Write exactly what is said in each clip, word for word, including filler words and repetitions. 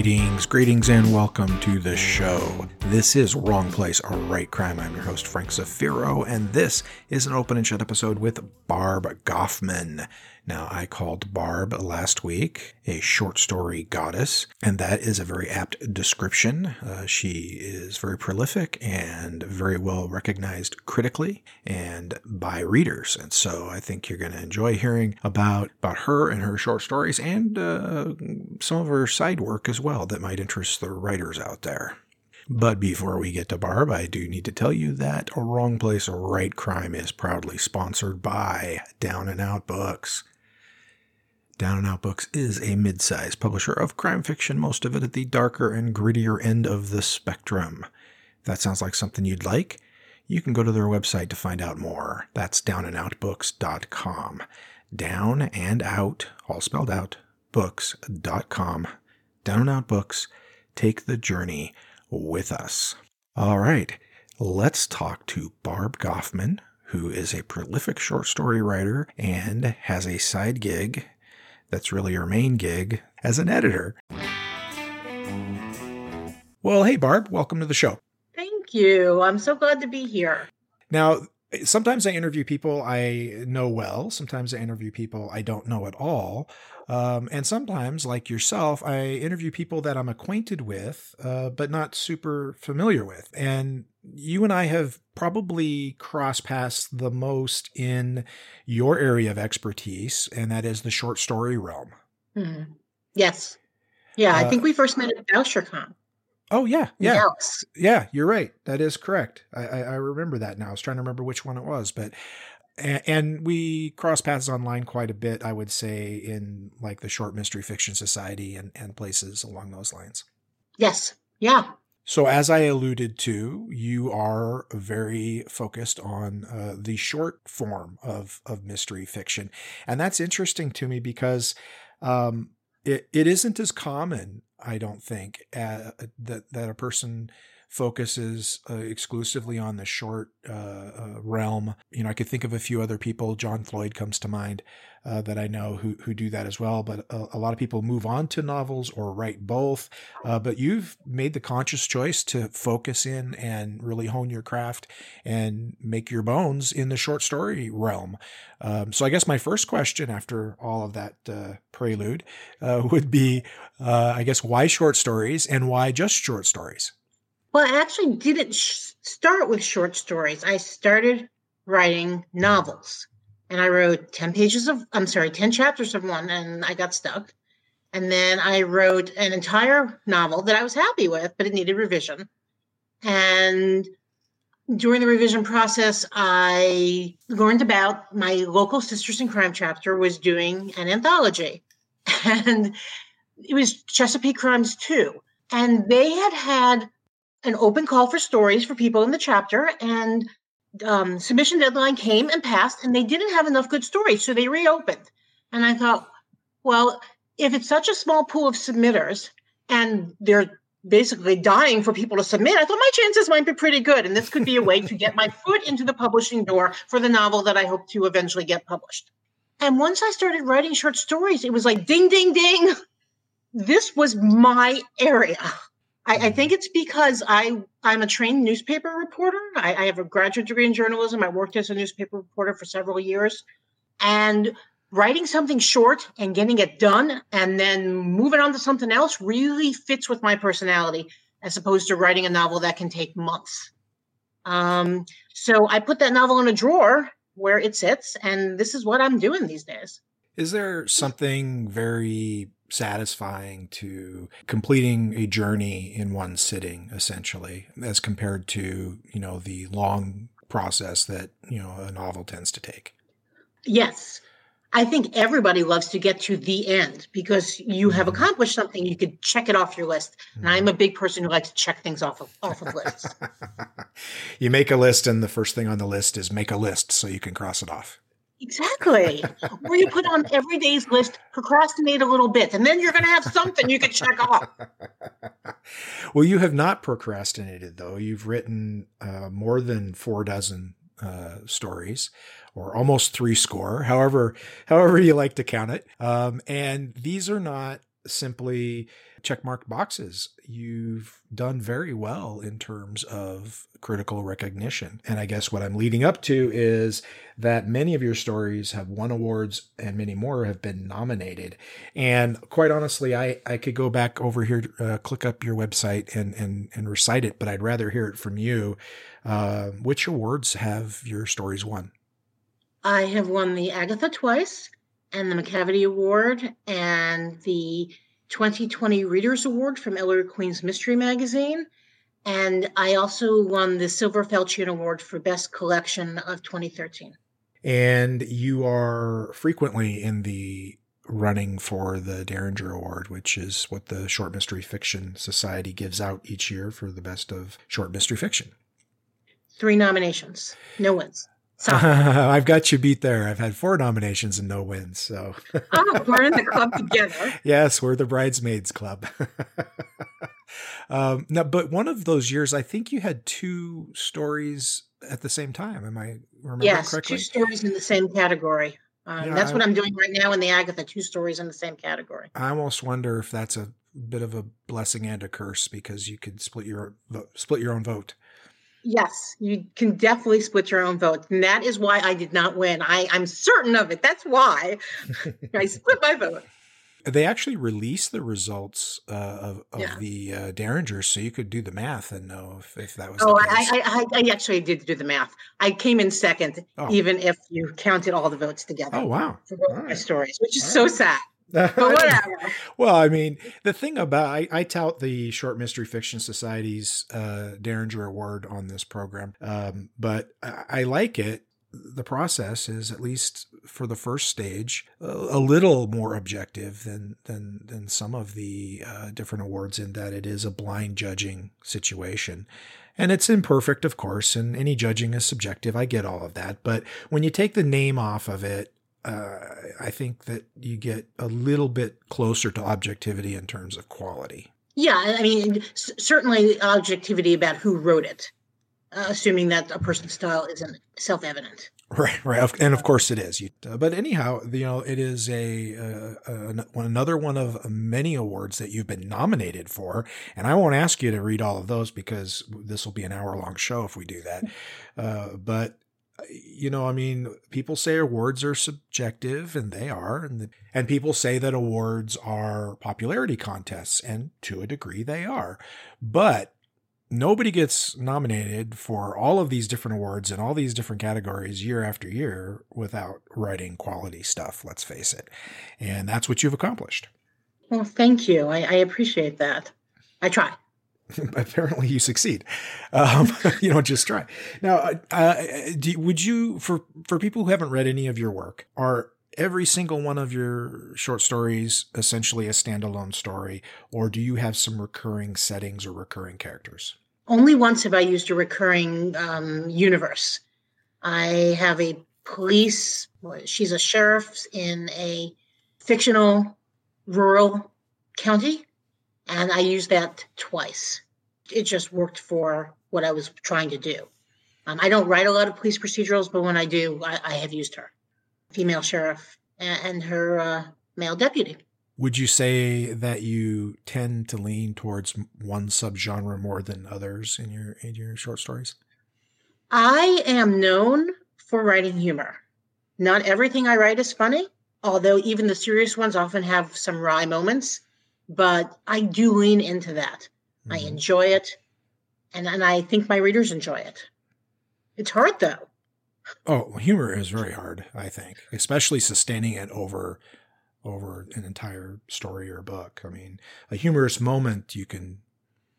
Greetings, greetings, and welcome to the show. This is Wrong Place, A Write Crime. I'm your host, Frank Zafiro, and this is an open and shut episode with Barb Goffman. Now, I called Barb last week a short story goddess, and that is a very apt description. Uh, she is very prolific and very well recognized critically and by readers, and so I think you're going to enjoy hearing about, about her and her short stories and uh, some of her side work as well that might interest the writers out there. But before we get to Barb, I do need to tell you that A Wrong Place, A Write Crime is proudly sponsored by Down and Out Books. Down and Out Books is a mid-sized publisher of crime fiction, most of it at the darker and grittier end of the spectrum. If that sounds like something you'd like, you can go to their website to find out more. That's down and out books dot com. Down and out, all spelled out, books dot com. Down and Out Books, take the journey with us. All right, let's talk to Barb Goffman, who is a prolific short story writer and has a side gig that's really her main gig as an editor. Well, hey, Barb, welcome to the show. Thank you. I'm so glad to be here. Now, sometimes I interview people I know well. Sometimes I interview people I don't know at all. Um, and sometimes, like yourself, I interview people that I'm acquainted with, uh, but not super familiar with. And you and I have probably crossed paths the most in your area of expertise, and that is the short story realm. Mm-hmm. Yes. Yeah, uh, I think we first met at BoucherCon. Oh, yeah. Yeah. Yes. Yeah, you're right. That is correct. I, I, I remember that now. I was trying to remember which one it was, but... And we cross paths online quite a bit, I would say, in like the Short Mystery Fiction Society and, and places along those lines. Yes. Yeah. So as I alluded to, you are very focused on uh, the short form of, of mystery fiction. And that's interesting to me because um, it, it isn't as common, I don't think, uh, that, that a person focuses uh, exclusively on the short uh, uh, realm. You know, I could think of a few other people. John Floyd comes to mind uh, that I know who who do that as well. But a, a lot of people move on to novels or write both. Uh, but you've made the conscious choice to focus in and really hone your craft and make your bones in the short story realm. Um, so I guess my first question after all of that uh, prelude uh, would be, uh, I guess, why short stories and why just short stories? Well, I actually didn't sh- start with short stories. I started writing novels, and I wrote ten pages of, I'm sorry, ten chapters of one, and I got stuck. And then I wrote an entire novel that I was happy with, but it needed revision. And during the revision process, I learned about my local Sisters in Crime chapter was doing an anthology, and it was Chesapeake Crimes two. And they had had an open call for stories for people in the chapter, and um, submission deadline came and passed, and they didn't have enough good stories. So they reopened. And I thought, well, if it's such a small pool of submitters and they're basically dying for people to submit, I thought my chances might be pretty good. And this could be a way to get my foot into the publishing door for the novel that I hope to eventually get published. And once I started writing short stories, it was like, ding, ding, ding. This was my area. I, I think it's because I, I'm a trained newspaper reporter. I, I have a graduate degree in journalism. I worked as a newspaper reporter for several years. And writing something short and getting it done and then moving on to something else really fits with my personality, as opposed to writing a novel that can take months. Um, so I put that novel in a drawer where it sits, and this is what I'm doing these days. Is there something very satisfying to completing a journey in one sitting, essentially, as compared to, you know, the long process that, you know, a novel tends to take? Yes. I think everybody loves to get to the end because you mm-hmm. have accomplished something. You could check it off your list. Mm-hmm. And I'm a big person who likes to check things off of, off of lists. You make a list, and the first thing on the list is make a list so you can cross it off. Exactly. Or you put on every day's list, procrastinate a little bit, and then you're going to have something you can check off. Well, you have not procrastinated, though. You've written uh, more than four dozen uh, stories, or almost three score, however, however you like to count it. Um, and these are not simply checkmark boxes. You've done very well in terms of critical recognition. And I guess what I'm leading up to is that many of your stories have won awards and many more have been nominated. And quite honestly, I, I could go back over here, uh, click up your website and, and, and recite it, but I'd rather hear it from you. Uh, which awards have your stories won? I have won the Agatha twice and the McCavity Award and the twenty twenty Readers Award from Ellery Queen's Mystery Magazine. And I also won the Silver Felchian Award for Best Collection of twenty thirteen. And you are frequently in the running for the Derringer Award, which is what the Short Mystery Fiction Society gives out each year for the best of short mystery fiction. Three nominations, no wins. So. Uh, I've got you beat there. I've had four nominations and no wins. So oh, we're in the club together. Yes, we're the Bridesmaids Club. um, now, but one of those years, I think you had two stories at the same time. Am I remembering yes, correctly? Yes, two stories in the same category. Um, you know, that's I, what I'm doing right now in the Agatha, two stories in the same category. I almost wonder if that's a bit of a blessing and a curse because you could split your split your own vote. Yes, you can definitely split your own vote. And that is why I did not win. I, I'm certain of it. That's why I split my vote. They actually released the results uh, of, of yeah. the uh, Derringer, so you could do the math and know if, if that was oh, the case. I, I, I actually did do the math. I came in second, oh. even if you counted all the votes together. Oh, wow. For both my right. stories, which is all so right. sad. But whatever. Well, I mean, the thing about I, I tout the Short Mystery Fiction Society's uh, Derringer Award on this program, um, but I, I like it. The process is, at least for the first stage, a, a little more objective than than than some of the uh, different awards in that it is a blind judging situation. And it's imperfect, of course, and any judging is subjective. I get all of that. But when you take the name off of it, Uh, I think that you get a little bit closer to objectivity in terms of quality. Yeah, I mean, c- certainly objectivity about who wrote it, uh, assuming that a person's style isn't self-evident. Right, right, and of course it is. You, uh, but anyhow, you know, it is a, uh, a another one of many awards that you've been nominated for, and I won't ask you to read all of those because this will be an hour-long show if we do that. Uh, but you know, I mean, people say awards are subjective, and they are. And the, and people say that awards are popularity contests, and to a degree they are. But nobody gets nominated for all of these different awards and all these different categories year after year without writing quality stuff, let's face it. And that's what you've accomplished. Well, thank you. I, I appreciate that. I try. Apparently you succeed. Um, you know, just try. Now, uh, do, would you, for, for people who haven't read any of your work, are every single one of your short stories essentially a standalone story, or do you have some recurring settings or recurring characters? Only once have I used a recurring um, universe. I have a police, she's a sheriff in a fictional rural county. And I used that twice. It just worked for what I was trying to do. Um, I don't write a lot of police procedurals, but when I do, I, I have used her. Female sheriff and, and her uh, male deputy. Would you say that you tend to lean towards one subgenre more than others in your in your short stories? I am known for writing humor. Not everything I write is funny, although even the serious ones often have some wry moments. But I do lean into that. Mm-hmm. I enjoy it. And, and I think my readers enjoy it. It's hard, though. Oh, humor is very hard, I think, especially sustaining it over over an entire story or book. I mean, a humorous moment you can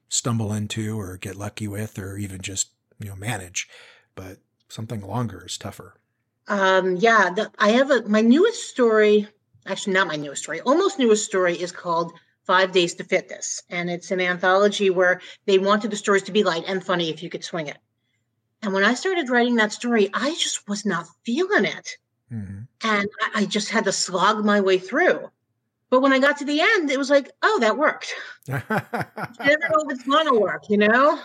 stumble into or get lucky with or even just, you know, manage. But something longer is tougher. Um, yeah, the, I have a my newest story, actually not my newest story, almost newest story is called Five Days to Fit This. And it's an anthology where they wanted the stories to be light and funny if you could swing it. And when I started writing that story, I just was not feeling it. Mm-hmm. And I just had to slog my way through. But when I got to the end, it was like, oh, that worked. You never know if it's going to work, you know?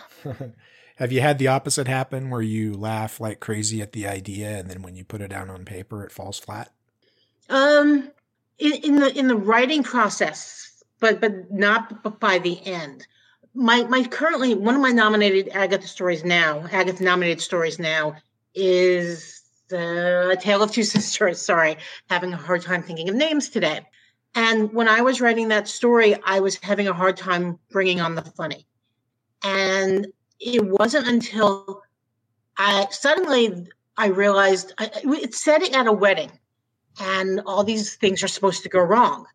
Have you had the opposite happen where you laugh like crazy at the idea and then when you put it down on paper, it falls flat? Um, in, in the in the writing process, but but not by the end. My my currently one of my nominated Agatha stories now, Agatha nominated stories now, is uh, A Tale of Two Sisters. Sorry, having a hard time thinking of names today. And when I was writing that story, I was having a hard time bringing on the funny. And it wasn't until I suddenly I realized I, it's setting at a wedding and all these things are supposed to go wrong.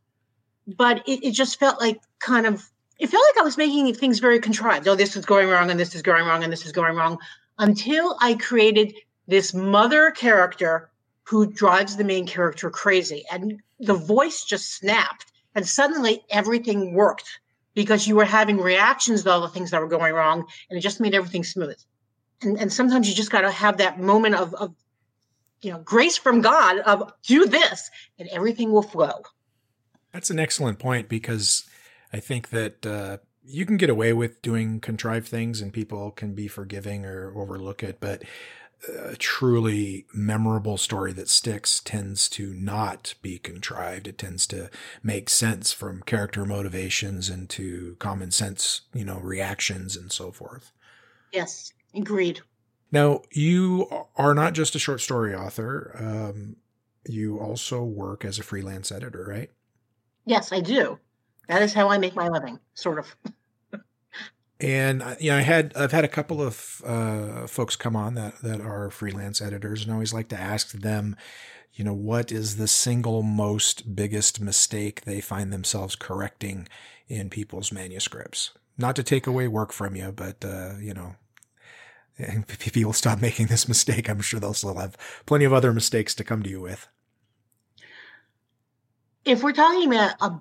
But it, it just felt like kind of, it felt like I was making things very contrived. Oh, this is going wrong and this is going wrong and this is going wrong. Until I created this mother character who drives the main character crazy. And the voice just snapped. And suddenly everything worked because you were having reactions to all the things that were going wrong. And it just made everything smooth. And, and sometimes you just got to have that moment of, of, you know, grace from God of do this and everything will flow. That's an excellent point, because I think that uh, you can get away with doing contrived things and people can be forgiving or overlook it. But a truly memorable story that sticks tends to not be contrived. It tends to make sense from character motivations and to common sense, you know, reactions and so forth. Yes, agreed. Now, you are not just a short story author. Um, you also work as a freelance editor, right? Yes, I do. That is how I make my living, sort of. And you know, I had I've had a couple of uh, folks come on that that are freelance editors, and I always like to ask them, you know, what is the single most biggest mistake they find themselves correcting in people's manuscripts? Not to take away work from you, but uh, you know, if people stop making this mistake, I'm sure they'll still have plenty of other mistakes to come to you with. If we're talking about a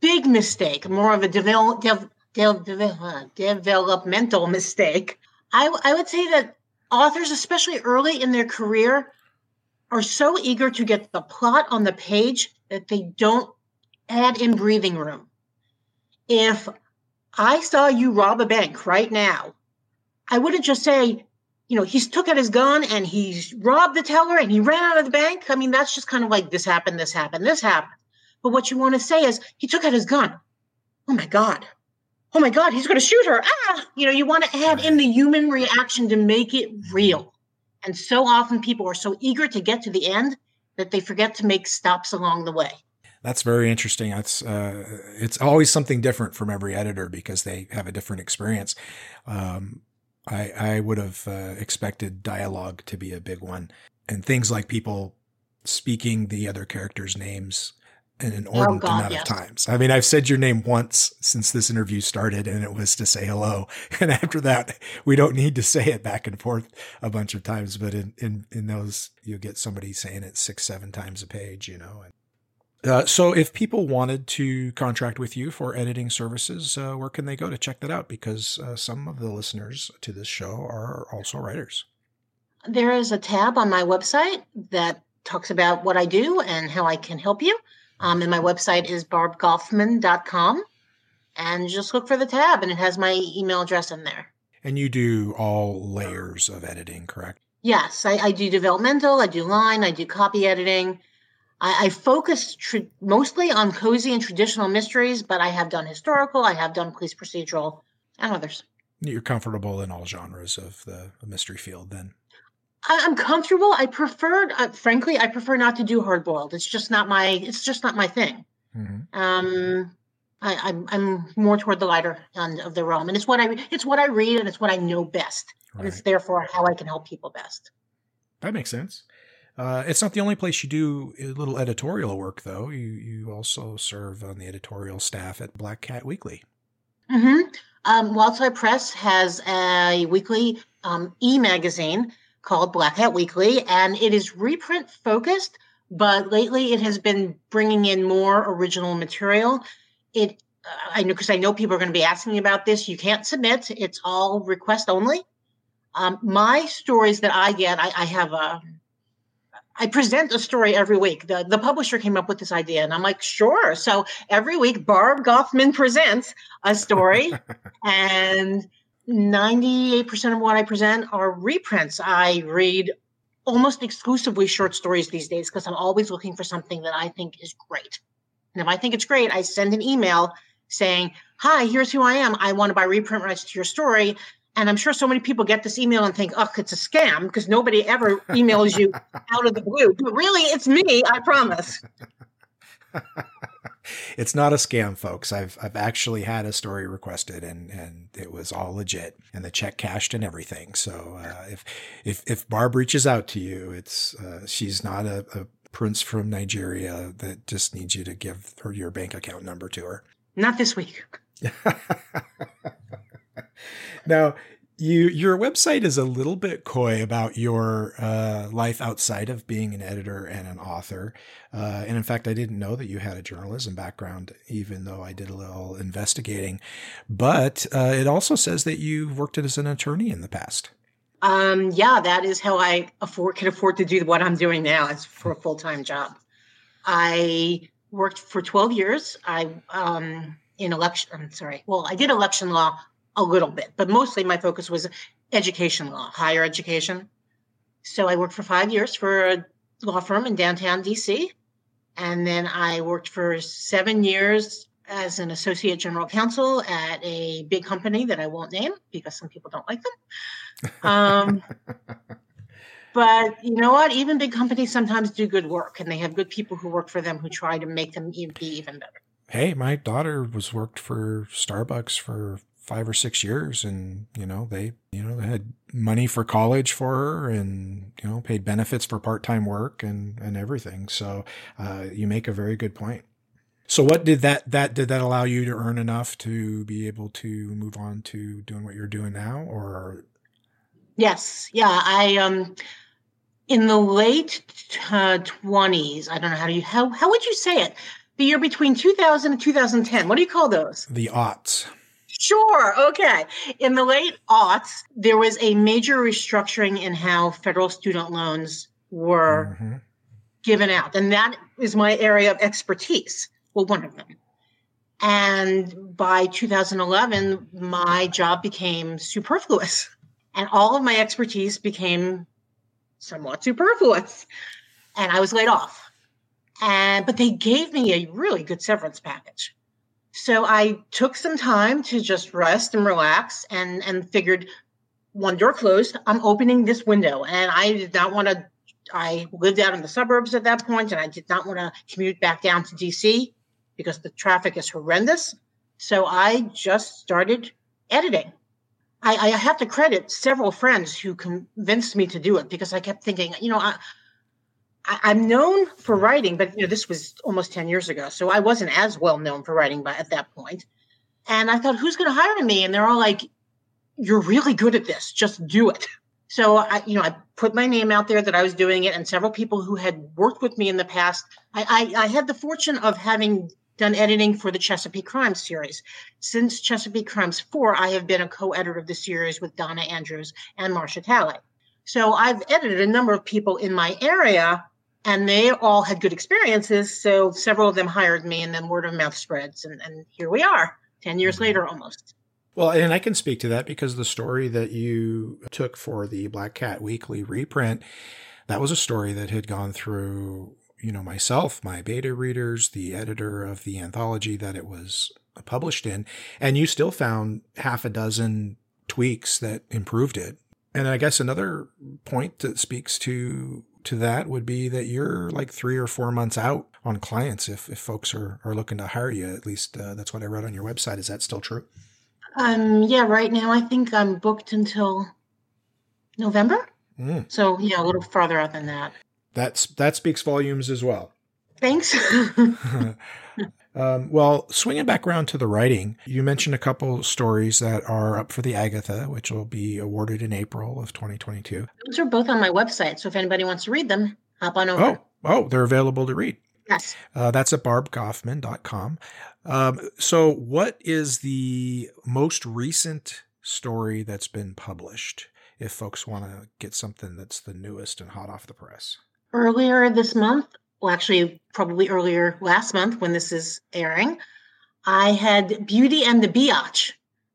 big mistake, more of a devel- dev- dev- dev- developmental mistake, I, w- I would say that authors, especially early in their career, are so eager to get the plot on the page that they don't add in breathing room. If I saw you rob a bank right now, I wouldn't just say, you know, he's took out his gun and he's robbed the teller and he ran out of the bank. I mean, that's just kind of like this happened, this happened, this happened. But what you want to say is he took out his gun. Oh, my God. Oh, my God. He's going to shoot her. Ah, you know, you want to add in the human reaction to make it real. And so often people are so eager to get to the end that they forget to make stops along the way. That's very interesting. That's uh, it's always something different from every editor because they have a different experience. Um I, I would have uh, expected dialogue to be a big one, and things like people speaking the other characters' names an inordinate oh God, amount yes. of times. I mean, I've said your name once since this interview started, and it was to say hello. And after that, we don't need to say it back and forth a bunch of times. But in in, in those, you get somebody saying it six, seven times a page, you know. And uh, so, if people wanted to contract with you for editing services, uh, where can they go to check that out? Because uh, some of the listeners to this show are also writers. There is a tab on my website that talks about what I do and how I can help you. Um, and my website is barb goffman dot com, and just look for the tab, and it has my email address in there. And you do all layers of editing, correct? Yes, I, I do developmental, I do line, I do copy editing. I, I focus tr- mostly on cozy and traditional mysteries, but I have done historical, I have done police procedural, and others. You're comfortable in all genres of the mystery field, then? I'm comfortable. I prefer, uh, frankly, I prefer not to do hard boiled. It's just not my, it's just not my thing. Mm-hmm. Um, I, I'm, I'm more toward the lighter end of the realm, and it's what I, it's what I read, and it's what I know best, right. And it's therefore how I can help people best. That makes sense. Uh, it's not the only place you do a little editorial work, though. You, you also serve on the editorial staff at Black Cat Weekly. Mm-hmm. Um, Wildside Press has a weekly um, e-magazine called Black Hat Weekly, and it is reprint focused, but lately it has been bringing in more original material. It, uh, I know, because I know people are going to be asking me about this. You can't submit. It's all request only. Um, my stories that I get, I, I have a, I present a story every week. The, the publisher came up with this idea, and I'm like, sure. So every week, Barb Goffman presents a story, and ninety-eight percent of what I present are reprints. I read almost exclusively short stories these days because I'm always looking for something that I think is great. And if I think it's great, I send an email saying, hi, here's who I am. I want to buy reprint rights to your story. And I'm sure so many people get this email and think, oh, it's a scam, because nobody ever emails you out of the blue. But really, it's me, I promise. It's not a scam, folks. I've I've actually had a story requested, and, and it was all legit, and the check cashed and everything. So uh, if if if Barb reaches out to you, it's uh, she's not a, a prince from Nigeria that just needs you to give her your bank account number to her. Not this week. Now, you your website is a little bit coy about your uh, life outside of being an editor and an author. Uh, and in fact, I didn't know that you had a journalism background, even though I did a little investigating. But uh, it also says that you've worked as an attorney in the past. Um, yeah, that is how I afford, can afford to do what I'm doing now. It's for a full-time job. I worked for twelve years. I um, in election. I'm sorry. Well, I did election law a little bit, but mostly my focus was education law, higher education. So I worked for five years for a law firm in downtown D C. And then I worked for seven years as an associate general counsel at a big company that I won't name because some people don't like them. Um, but you know what? Even big companies sometimes do good work, and they have good people who work for them who try to make them be even better. Hey, my daughter was worked for Starbucks for five or six years. And, you know, they, you know, they had money for college for her, and, you know, paid benefits for part-time work and, and everything. So uh, you make a very good point. So what did that, that, did that allow you to earn enough to be able to move on to doing what you're doing now, or? Yes. Yeah. I, um, in the late uh, twenties, I don't know how do you, how, how would you say it? The year between two thousand and two thousand ten, what do you call those? The aughts. Sure. Okay. In the late aughts, there was a major restructuring in how federal student loans were mm-hmm. given out. And that is my area of expertise. Well, one of them. And by two thousand eleven, my job became superfluous, and all of my expertise became somewhat superfluous, and I was laid off. And, but they gave me a really good severance package. So I took some time to just rest and relax, and, and figured, one door closed, I'm opening this window. And I did not want to, I lived out in the suburbs at that point, and I did not want to commute back down to D C because the traffic is horrendous. So I just started editing. I, I have to credit several friends who convinced me to do it, because I kept thinking, you know, I, I, I'm known for writing, but you know, this was almost ten years ago, so I wasn't as well known for writing by, at that point. And I thought, who's going to hire me? And they're all like, you're really good at this. Just do it. So I, you know, I put my name out there that I was doing it, and several people who had worked with me in the past. I, I, I had the fortune of having done editing for the Chesapeake Crimes series. Since Chesapeake Crimes four, I have been a co-editor of the series with Donna Andrews and Marcia Talley. So I've edited a number of people in my area, and they all had good experiences, so several of them hired me, and then word of mouth spreads, and, and here we are, ten years later almost. Well, and I can speak to that, because the story that you took for the Black Cat Weekly reprint, that was a story that had gone through, you know, myself, my beta readers, the editor of the anthology that it was published in, and you still found half a dozen tweaks that improved it. And I guess another point that speaks to to that would be that you're like three or four months out on clients if, if folks are, are looking to hire you. At least uh, that's what I read on your website. Is that still true? Um, yeah, right now I think I'm booked until November. Mm. So yeah, a little farther out than that. That's that speaks volumes as well. Thanks. Um, well, swinging back around to the writing, you mentioned a couple stories that are up for the Agatha, which will be awarded in April of twenty twenty-two. Those are both on my website, so if anybody wants to read them, hop on over. Oh, oh they're available to read. Yes. Uh, that's at barb goffman dot com. Um, so what is the most recent story that's been published, if folks want to get something that's the newest and hot off the press? Earlier this month, well, actually, probably earlier last month when this is airing, I had Beauty and the Biatch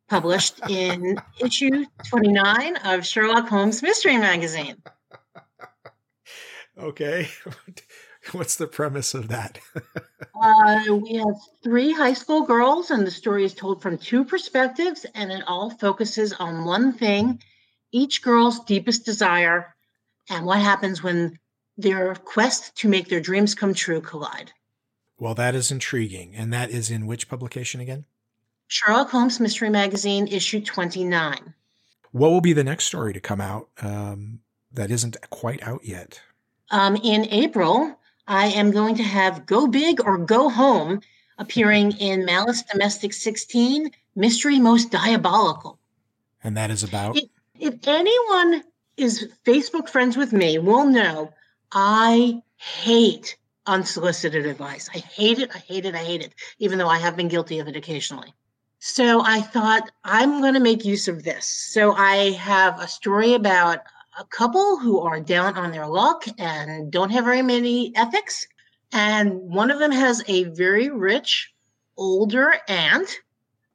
published in issue twenty-nine of Sherlock Holmes Mystery Magazine. Okay. What's the premise of that? uh, we have three high school girls, and the story is told from two perspectives, and it all focuses on one thing, each girl's deepest desire, and what happens when their quest to make their dreams come true collide. Well, that is intriguing. And that is in which publication again? Sherlock Holmes Mystery Magazine, issue twenty-nine. What will be the next story to come out um, that isn't quite out yet? Um, in April, I am going to have Go Big or Go Home appearing in Malice Domestic sixteen, Mystery Most Diabolical. And that is about? If, if anyone is Facebook friends with me will know I hate unsolicited advice. I hate it. I hate it. I hate it, even though I have been guilty of it occasionally. So I thought I'm going to make use of this. So I have a story about a couple who are down on their luck and don't have very many ethics. And one of them has a very rich, older aunt.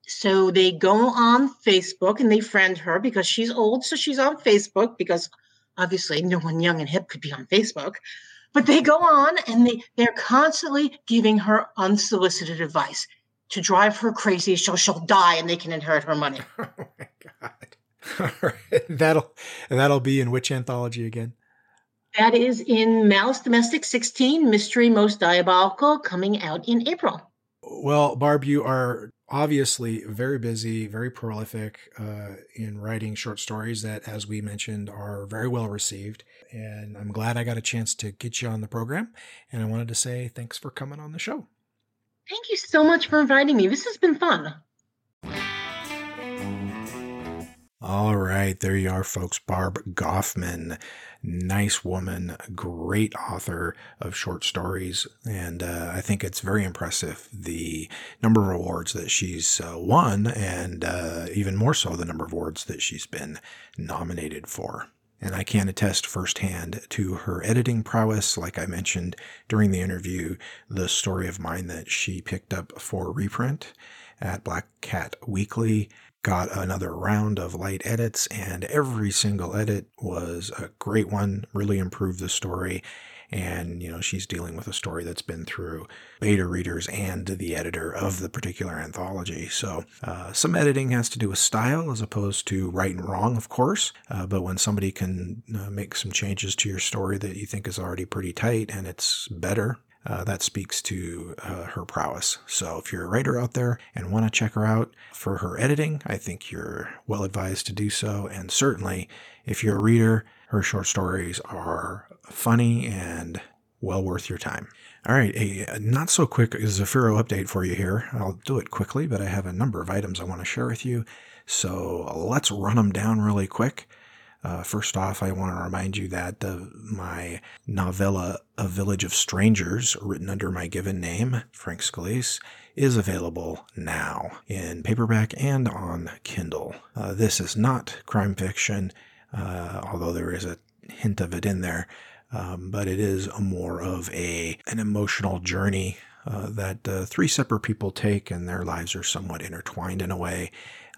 So they go on Facebook and they friend her because she's old. So she's on Facebook because obviously no one young and hip could be on Facebook. But they go on and they, they're constantly giving her unsolicited advice to drive her crazy. She'll, she'll die and they can inherit her money. Oh my God. All right. That'll, and that'll be in which anthology again? That is in Malice Domestic sixteen, Mystery Most Diabolical, coming out in April. Well, Barb, you are obviously very busy, very prolific uh, in writing short stories that, as we mentioned, are very well received. And I'm glad I got a chance to get you on the program. And I wanted to say thanks for coming on the show. Thank you so much for inviting me. This has been fun. All right. There you are, folks. Barb Goffman. Nice woman, great author of short stories. And uh, I think it's very impressive, the number of awards that she's uh, won, and uh, even more so the number of awards that she's been nominated for. And I can attest firsthand to her editing prowess. Like I mentioned during the interview, the story of mine that she picked up for reprint at Black Cat Weekly got another round of light edits, and every single edit was a great one, really improved the story. And, you know, she's dealing with a story that's been through beta readers and the editor of the particular anthology. So uh, some editing has to do with style as opposed to right and wrong, of course. Uh, but when somebody can uh, make some changes to your story that you think is already pretty tight and it's better, Uh, that speaks to uh, her prowess. So if you're a writer out there and want to check her out for her editing, I think you're well advised to do so. And certainly, if you're a reader, her short stories are funny and well worth your time. All right, a not-so-quick Zafiro update for you here. I'll do it quickly, but I have a number of items I want to share with you. So let's run them down really quick. Uh, first off, I want to remind you that uh, my novella, A Village of Strangers, written under my given name, Frank Scalise, is available now in paperback and on Kindle. Uh, this is not crime fiction, uh, although there is a hint of it in there, um, but it is a more of a an emotional journey uh, that uh, three separate people take, and their lives are somewhat intertwined in a way.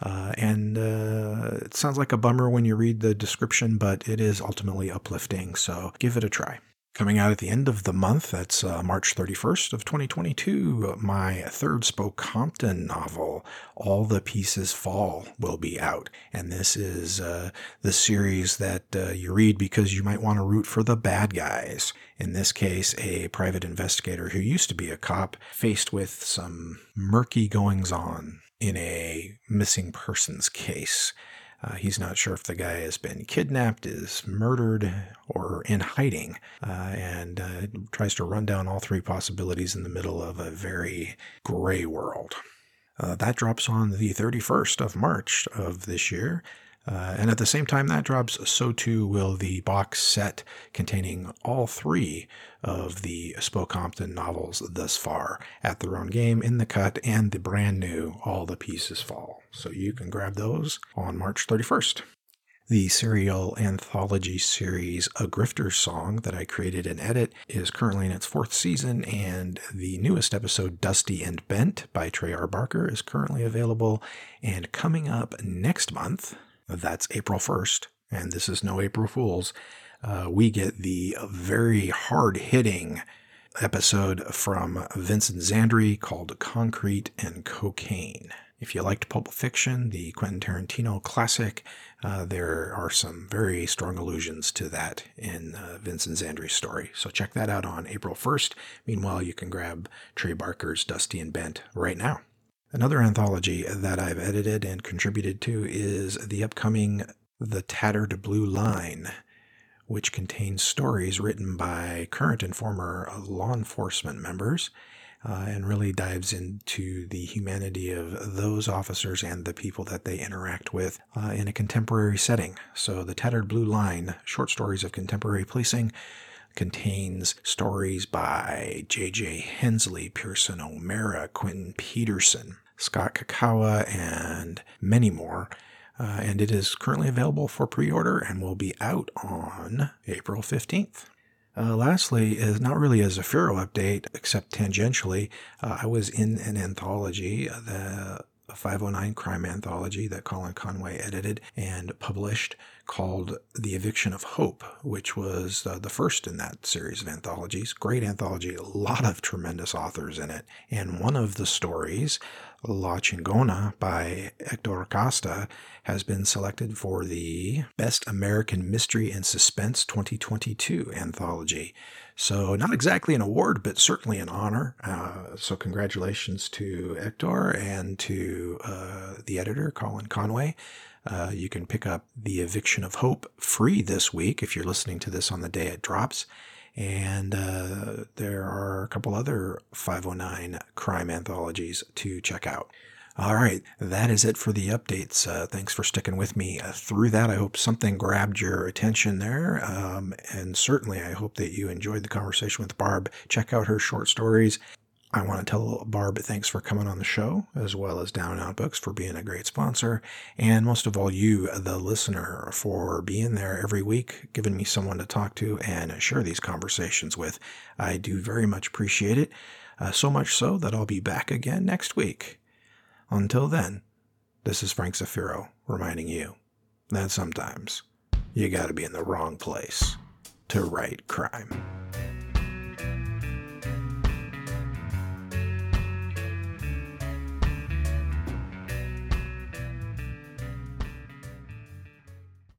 Uh, and uh, it sounds like a bummer when you read the description, but it is ultimately uplifting, so give it a try. Coming out at the end of the month, that's uh, March thirty-first of twenty twenty-two, my third Spoke Compton novel, All the Pieces Fall, will be out. And this is uh, the series that uh, you read because you might want to root for the bad guys. In this case, a private investigator who used to be a cop faced with some murky goings-on in a missing persons case. Uh, he's not sure if the guy has been kidnapped, is murdered, or in hiding, uh, and uh, tries to run down all three possibilities in the middle of a very gray world. Uh, that drops on the thirty-first of March of this year. Uh, and at the same time that drops, so too will the box set containing all three of the Spoke Compton novels thus far, At Their Own Game, In the Cut, and the brand new All the Pieces Fall. So you can grab those on March thirty-first. The serial anthology series A Grifter's Song that I created and edit is currently in its fourth season, and the newest episode, Dusty and Bent by Trey R. Barker, is currently available. And coming up next month, that's April first, and this is no April Fools, uh, we get the very hard-hitting episode from Vincent Zandry called Concrete and Cocaine. If you liked Pulp Fiction, the Quentin Tarantino classic, uh, there are some very strong allusions to that in uh, Vincent Zandry's story. So check that out on April first. Meanwhile, you can grab Trey Barker's Dusty and Bent right now. Another anthology that I've edited and contributed to is the upcoming The Tattered Blue Line, which contains stories written by current and former law enforcement members. Uh, and really dives into the humanity of those officers and the people that they interact with uh, in a contemporary setting. So The Tattered Blue Line, Short Stories of Contemporary Policing, contains stories by J J. Hensley, Pearson O'Mara, Quentin Peterson, Scott Kakawa, and many more. Uh, and it is currently available for pre-order and will be out on April fifteenth. Uh, lastly, is not really a Zafiro update, except tangentially. Uh, I was in an anthology, the five oh nine Crime anthology that Colin Conway edited and published, called The Eviction of Hope, which was uh, the first in that series of anthologies. Great anthology, a lot of tremendous authors in it. And one of the stories, La Chingona by Hector Acosta, has been selected for the Best American Mystery and Suspense twenty twenty-two anthology. So not exactly an award, but certainly an honor. Uh, so congratulations to Hector and to uh, the editor, Colin Conway. Uh, you can pick up The Eviction of Hope free this week if you're listening to this on the day it drops. And uh, there are a couple other five oh nine crime anthologies to check out. All right, that is it for the updates. Uh, thanks for sticking with me uh, through that. I hope something grabbed your attention there. Um, and certainly I hope that you enjoyed the conversation with Barb. Check out her short stories. I want to tell Barb thanks for coming on the show, as well as Down and Out Books for being a great sponsor. And most of all, you, the listener, for being there every week, giving me someone to talk to and share these conversations with. I do very much appreciate it, uh, so much so that I'll be back again next week. Until then, this is Frank Zafiro reminding you that sometimes you got to be in the wrong place to write crime.